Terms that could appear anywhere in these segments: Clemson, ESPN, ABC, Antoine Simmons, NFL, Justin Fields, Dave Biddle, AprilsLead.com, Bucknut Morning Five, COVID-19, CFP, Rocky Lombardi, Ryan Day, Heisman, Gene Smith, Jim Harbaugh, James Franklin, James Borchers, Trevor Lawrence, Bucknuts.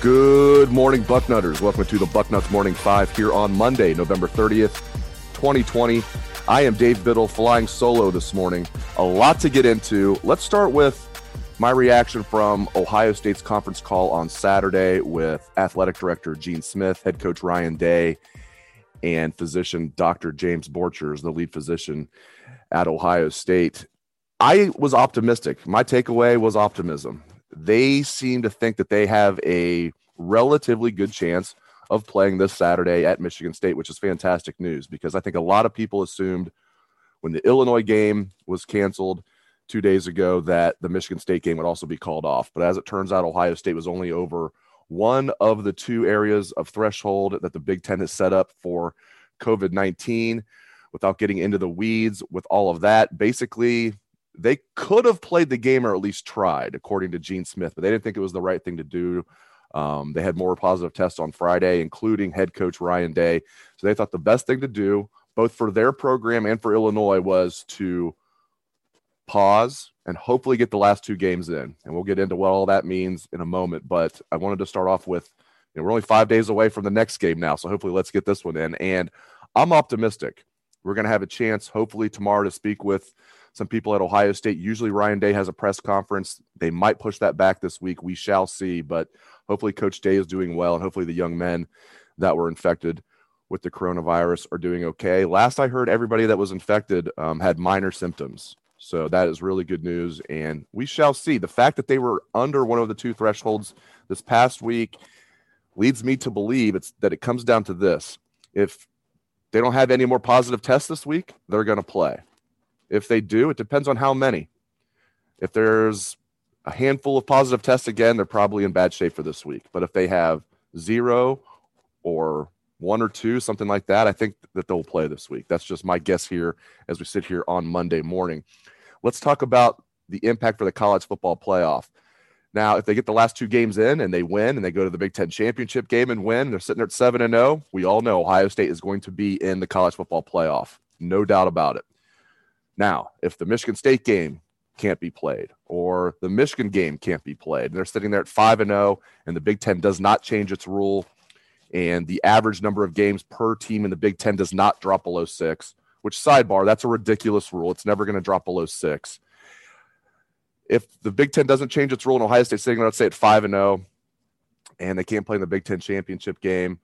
Good morning, Bucknutters. Welcome to the Bucknut Morning Five here on Monday, November 30th, 2020. I am Dave Biddle, flying solo this morning. A lot to get into. Let's start with my reaction from Ohio State's conference call on Saturday with athletic director Gene Smith, head coach Ryan Day, and physician Dr. James Borchers, the lead physician at Ohio State. I was optimistic. My takeaway was optimism. They seem to think that they have a relatively good chance of playing this Saturday at Michigan State, which is fantastic news because I think a lot of people assumed when the Illinois game was canceled 2 days ago that the Michigan State game would also be called off. But as it turns out, Ohio State was only over one of the two areas of threshold that the Big Ten has set up for COVID-19. Without getting into the weeds with all of that, basically they could have played the game or at least tried, according to Gene Smith, but they didn't think it was the right thing to do. They had more positive tests on Friday, including head coach Ryan Day. So they thought the best thing to do, both for their program and for Illinois, was to pause and hopefully get the last two games in. And we'll get into what all that means in a moment. But I wanted to start off with, you know, we're only 5 days away from the next game now. So hopefully let's get this one in. And I'm optimistic. We're going to have a chance, hopefully tomorrow, to speak with some people at Ohio State. Usually Ryan Day has a press conference. They might push that back this week. We shall see, but hopefully Coach Day is doing well, and hopefully the young men that were infected with the coronavirus are doing okay. Last I heard, everybody that was infected had minor symptoms. So that is really good news, and we shall see. The fact that they were under one of the two thresholds this past week leads me to believe it comes down to this. If they don't have any more positive tests this week, they're going to play. If they do, it depends on how many. If there's a handful of positive tests again, they're probably in bad shape for this week. But if they have zero or one or two, something like that, I think that they'll play this week. That's just my guess here as we sit here on Monday morning. Let's talk about the impact for the college football playoff. Now, if they get the last two games in and they win and they go to the Big Ten championship game and win, they're sitting there at 7-0, we all know Ohio State is going to be in the college football playoff. No doubt about it. Now, if the Michigan State game can't be played or the Michigan game can't be played, and they're sitting there at 5-0 and the Big Ten does not change its rule and the average number of games per team in the Big Ten does not drop below 6, which, sidebar, that's a ridiculous rule. It's never going to drop below 6. If the Big Ten doesn't change its rule and Ohio State's sitting there, let's say, at 5-0 and they can't play in the Big Ten championship game,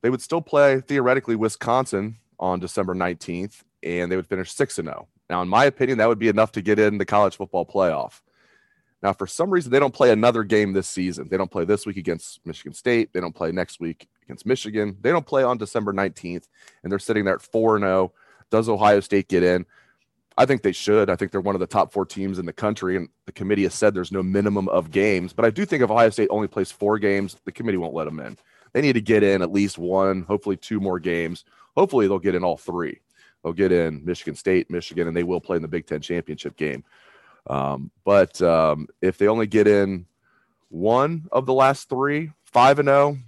they would still play, theoretically, Wisconsin on December 19th. And they would finish 6-0. Now, in my opinion, that would be enough to get in the college football playoff. Now, for some reason, they don't play another game this season. They don't play this week against Michigan State. They don't play next week against Michigan. They don't play on December 19th, and they're sitting there at 4-0. Does Ohio State get in? I think they should. I think they're one of the top four teams in the country, and the committee has said there's no minimum of games. But I do think if Ohio State only plays 4 games, the committee won't let them in. They need to get in at least one, hopefully 2 more games. Hopefully they'll get in all 3. They'll get in Michigan State, Michigan, and they will play in the Big Ten championship game. But if they only get in one of the last 3, 5-0,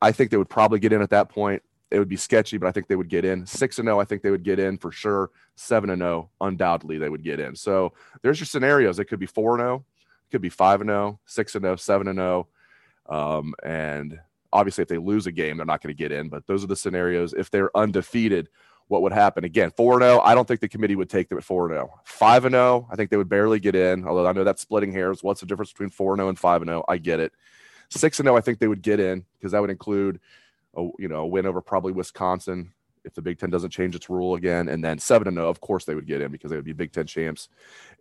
I think they would probably get in at that point. It would be sketchy, but I think they would get in. 6-0, I think they would get in for sure. 7-0, undoubtedly, they would get in. So there's your scenarios. It could be 4-0, it could be 5-0, 6-0, 7-0, and obviously if they lose a game, they're not going to get in. But those are the scenarios. If they're undefeated, what would happen? Again, 4-0, I don't think the committee would take them at 4-0. 5-0, I think they would barely get in, although I know that's splitting hairs. What's the difference between 4-0 and 5-0? I get it. 6-0, I think they would get in because that would include a win over probably Wisconsin if the Big Ten doesn't change its rule again. And then 7-0, of course they would get in because they would be Big Ten champs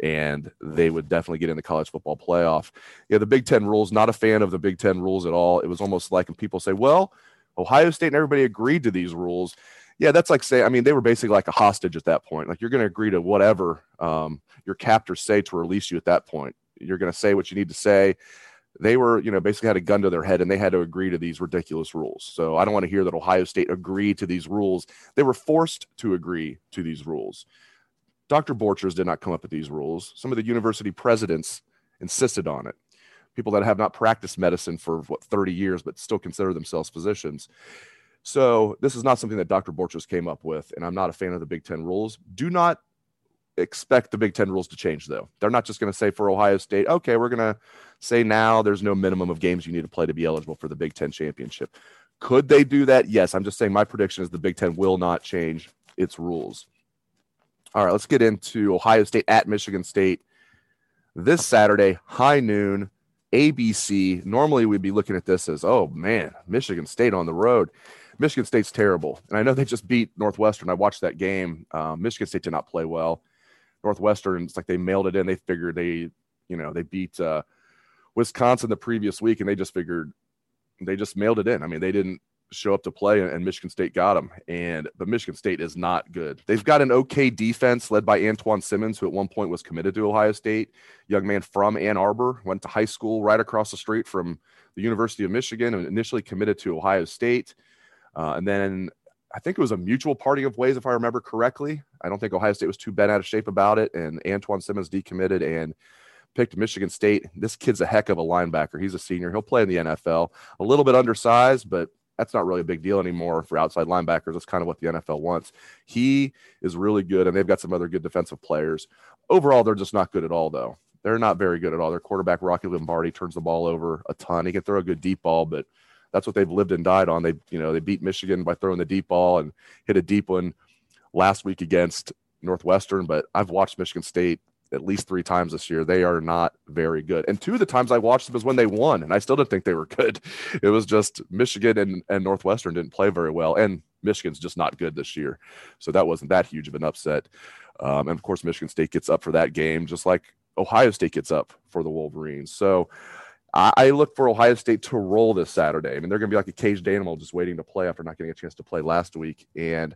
and they would definitely get in the college football playoff. Yeah, the Big Ten rules, not a fan of the Big Ten rules at all. It was almost like when people say, well, Ohio State and everybody agreed to these rules. Yeah, that's like saying, I mean, they were basically like a hostage at that point. Like, you're going to agree to whatever your captors say to release you at that point. You're going to say what you need to say. They were, you know, basically had a gun to their head and they had to agree to these ridiculous rules. So I don't want to hear that Ohio State agreed to these rules. They were forced to agree to these rules. Dr. Borchers did not come up with these rules. Some of the university presidents insisted on it. People that have not practiced medicine for, 30 years, but still consider themselves physicians. So this is not something that Dr. Borchers came up with, and I'm not a fan of the Big Ten rules. Do not expect the Big Ten rules to change, though. They're not just going to say for Ohio State, okay, we're going to say now there's no minimum of games you need to play to be eligible for the Big Ten championship. Could they do that? Yes. I'm just saying my prediction is the Big Ten will not change its rules. All right, let's get into Ohio State at Michigan State this Saturday, high noon, ABC. Normally we'd be looking at this as, oh, man, Michigan State on the road. Michigan State's terrible. And I know they just beat Northwestern. I watched that game. Michigan State did not play well. Northwestern, it's like they mailed it in. They figured they beat Wisconsin the previous week, and they just figured they just mailed it in. I mean, they didn't show up to play, and Michigan State got them. But Michigan State is not good. They've got an okay defense led by Antoine Simmons, who at one point was committed to Ohio State, young man from Ann Arbor, went to high school right across the street from the University of Michigan and initially committed to Ohio State. And then I think it was a mutual parting of ways, if I remember correctly. I don't think Ohio State was too bent out of shape about it, and Antoine Simmons decommitted and picked Michigan State. This kid's a heck of a linebacker. He's a senior. He'll play in the NFL. A little bit undersized, but that's not really a big deal anymore for outside linebackers. That's kind of what the NFL wants. He is really good, and they've got some other good defensive players. Overall, they're just not good at all, though. They're not very good at all. Their quarterback, Rocky Lombardi, turns the ball over a ton. He can throw a good deep ball, but that's what they've lived and died on. They beat Michigan by throwing the deep ball and hit a deep one last week against Northwestern. But I've watched Michigan State at least 3 times this year. They are not very good. And 2 of the times I watched them was when they won, and I still didn't think they were good. It was just Michigan and Northwestern didn't play very well, and Michigan's just not good this year. So that wasn't that huge of an upset. And, of course, Michigan State gets up for that game just like Ohio State gets up for the Wolverines. So I look for Ohio State to roll this Saturday. I mean, they're going to be like a caged animal just waiting to play after not getting a chance to play last week. And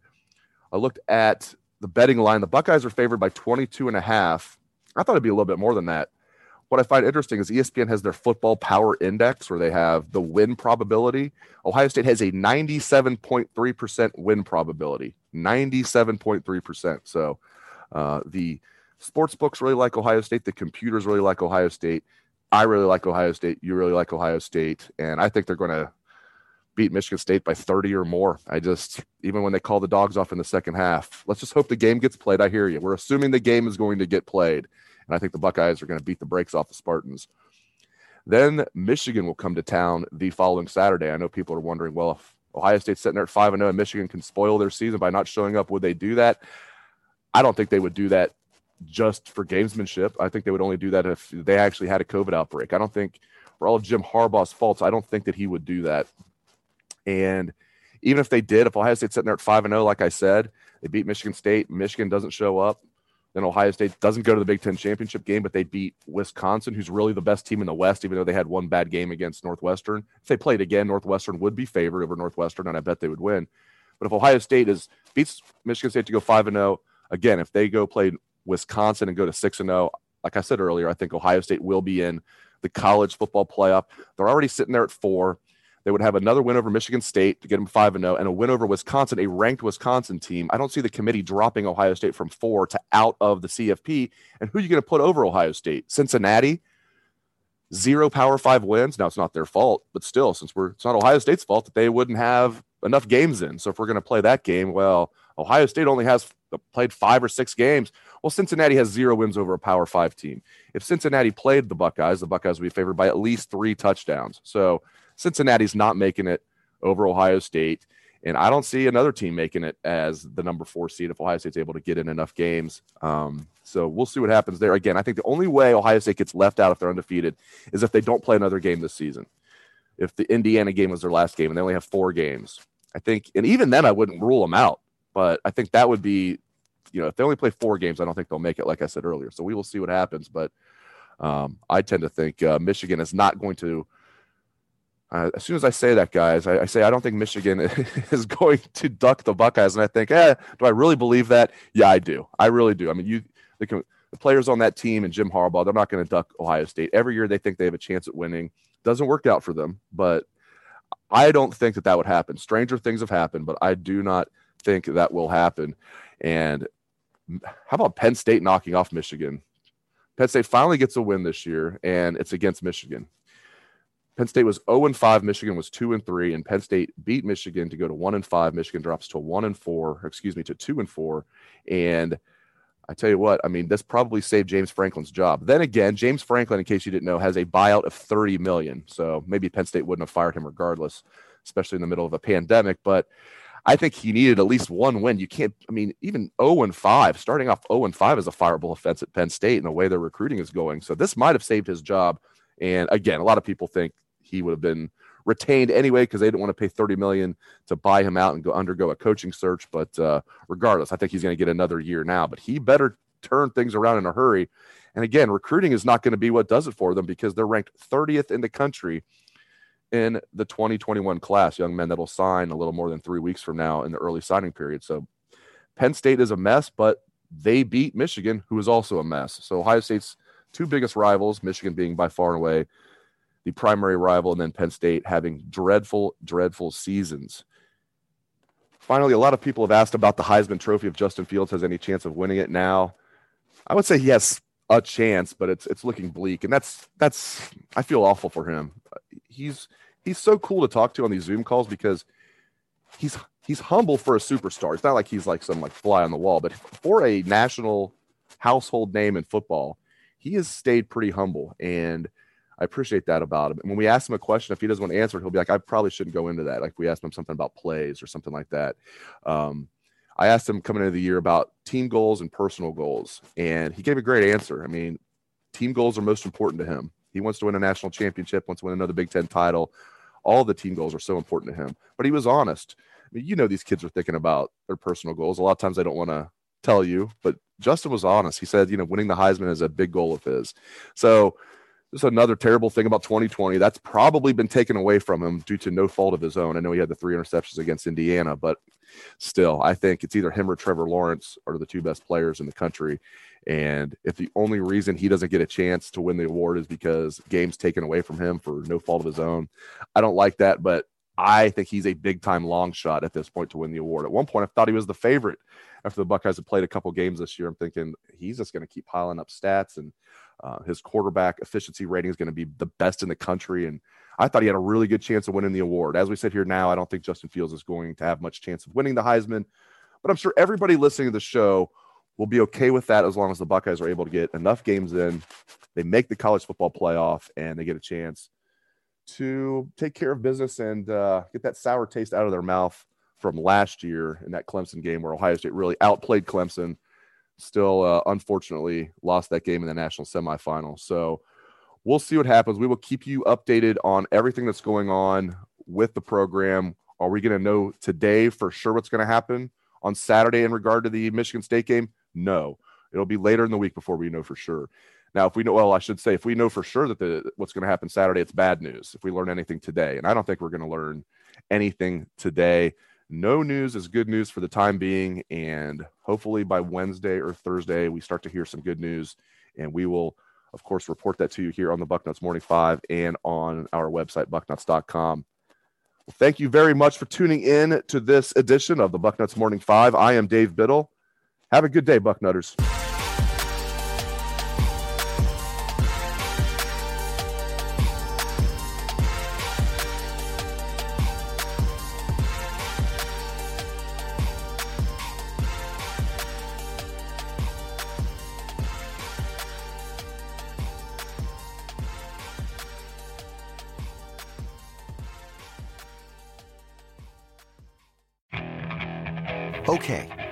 I looked at the betting line. The Buckeyes are favored by 22.5. I thought it'd be a little bit more than that. What I find interesting is ESPN has their football power index where they have the win probability. Ohio State has a 97.3% win probability, 97.3%. So the sports books really like Ohio State. The computers really like Ohio State. I really like Ohio State. You really like Ohio State. And I think they're going to beat Michigan State by 30 or more. Even when they call the dogs off in the second half, let's just hope the game gets played. I hear you. We're assuming the game is going to get played. And I think the Buckeyes are going to beat the brakes off the Spartans. Then Michigan will come to town the following Saturday. I know people are wondering, well, if Ohio State's sitting there at 5-0 and Michigan can spoil their season by not showing up, would they do that? I don't think they would do that just for gamesmanship. I think they would only do that if they actually had a COVID outbreak. I don't think, for all of Jim Harbaugh's faults, I don't think that he would do that. And even if they did, if Ohio State's sitting there at 5-0, like I said, they beat Michigan State, Michigan doesn't show up, then Ohio State doesn't go to the Big Ten championship game, but they beat Wisconsin, who's really the best team in the West, even though they had one bad game against Northwestern. If they played again, Northwestern would be favored over Northwestern, and I bet they would win. But if Ohio State beats Michigan State to go 5-0, again, if they go play Wisconsin and go to 6-0, like I said earlier, I think Ohio State will be in the college football playoff. They're already sitting there at 4. They would have another win over Michigan State to get them 5-0 and a win over Wisconsin, a ranked Wisconsin team. I don't see the committee dropping Ohio State from 4 to out of the CFP. And who are you going to put over Ohio State? Cincinnati, 0 Power 5 wins. Now, it's not their fault, but still, it's not Ohio State's fault that they wouldn't have enough games in. So if we're going to play that game, well, Ohio State only has played 5 or 6 games. Well, Cincinnati has 0 wins over a Power 5 team. If Cincinnati played the Buckeyes would be favored by at least 3 touchdowns. So Cincinnati's not making it over Ohio State, and I don't see another team making it as the number 4 seed if Ohio State's able to get in enough games. So we'll see what happens there. Again, I think the only way Ohio State gets left out if they're undefeated is if they don't play another game this season. If the Indiana game was their last game and they only have 4 games, I think, and even then I wouldn't rule them out. But I think that would be, you know, if they only play 4 games, I don't think they'll make it, like I said earlier. So we will see what happens. But I tend to think Michigan is not going to – as soon as I say that, guys, I say I don't think Michigan is going to duck the Buckeyes. And I think, do I really believe that? Yeah, I do. I really do. I mean, the players on that team and Jim Harbaugh, they're not going to duck Ohio State. Every year they think they have a chance at winning. Doesn't work out for them, but I don't think that would happen. Stranger things have happened, but I do not think that will happen. And how about Penn State knocking off Michigan? Penn State finally gets a win this year, and it's against Michigan. Penn State was 0-5, Michigan was 2-3, and Penn State beat Michigan to go to 1-5. Michigan drops to 2-4. And I tell you what, I mean, this probably saved James Franklin's job. Then again, James Franklin, in case you didn't know, has a buyout of $30 million. So maybe Penn State wouldn't have fired him regardless, especially in the middle of a pandemic. But I think he needed at least one win. You can't, I mean, even 0-5, starting off 0-5 is a fireable offense at Penn State and the way their recruiting is going. So this might have saved his job. And again, a lot of people think he would have been retained anyway because they didn't want to pay $30 million to buy him out and go undergo a coaching search. But regardless, I think he's going to get another year now. But he better turn things around in a hurry. And again, recruiting is not going to be what does it for them because they're ranked 30th in the country in the 2021 class, young men that'll sign a little more than 3 weeks from now in the early signing period. So Penn State is a mess, but they beat Michigan, who is also a mess. So Ohio State's two biggest rivals, Michigan being by far and away the primary rival, and then Penn State having dreadful, dreadful seasons. Finally, a lot of people have asked about the Heisman Trophy, if Justin Fields has any chance of winning it now. I would say yes, a chance, but it's looking bleak, and that's I feel awful for him. He's so cool to talk to on these Zoom calls because he's humble for a superstar. It's not like he's like some like fly on the wall, but for a national household name in football, he has stayed pretty humble, and I appreciate that about him. And when we ask him a question, if he doesn't want to answer it, he'll be like, I probably shouldn't go into that. Like we asked him something about plays or something like that. I asked him coming into the year about team goals and personal goals, and he gave a great answer. I mean, team goals are most important to him. He wants to win a national championship, wants to win another Big Ten title. All the team goals are so important to him. But he was honest. I mean, you know these kids are thinking about their personal goals. A lot of times they don't want to tell you, but Justin was honest. He said, you know, winning the Heisman is a big goal of his. So there's another terrible thing about 2020. That's probably been taken away from him due to no fault of his own. I know he had the 3 interceptions against Indiana, but still, I think it's either him or Trevor Lawrence are the 2 best players in the country. And if the only reason he doesn't get a chance to win the award is because games taken away from him for no fault of his own, I don't like that, but I think he's a big-time long shot at this point to win the award. At one point, I thought he was the favorite. After the Buckeyes had played a couple games this year, I'm thinking he's just going to keep piling up stats, and his quarterback efficiency rating is going to be the best in the country. And I thought he had a really good chance of winning the award. As we sit here now, I don't think Justin Fields is going to have much chance of winning the Heisman, but I'm sure everybody listening to the show we'll be okay with that as long as the Buckeyes are able to get enough games in, they make the college football playoff, and they get a chance to take care of business and get that sour taste out of their mouth from last year in that Clemson game where Ohio State really outplayed Clemson, still unfortunately lost that game in the national semifinal. So we'll see what happens. We will keep you updated on everything that's going on with the program. Are we going to know today for sure what's going to happen on Saturday in regard to the Michigan State game? No, it'll be later in the week before we know for sure. Now, if we know, well, I should say, if we know for sure that what's going to happen Saturday, it's bad news if we learn anything today. And I don't think we're going to learn anything today. No news is good news for the time being. And hopefully by Wednesday or Thursday, we start to hear some good news. And we will, of course, report that to you here on the Bucknuts Morning Five and on our website, bucknuts.com. Well, thank you very much for tuning in to this edition of the Bucknuts Morning Five. I am Dave Biddle. Have a good day, Bucknutters. Okay,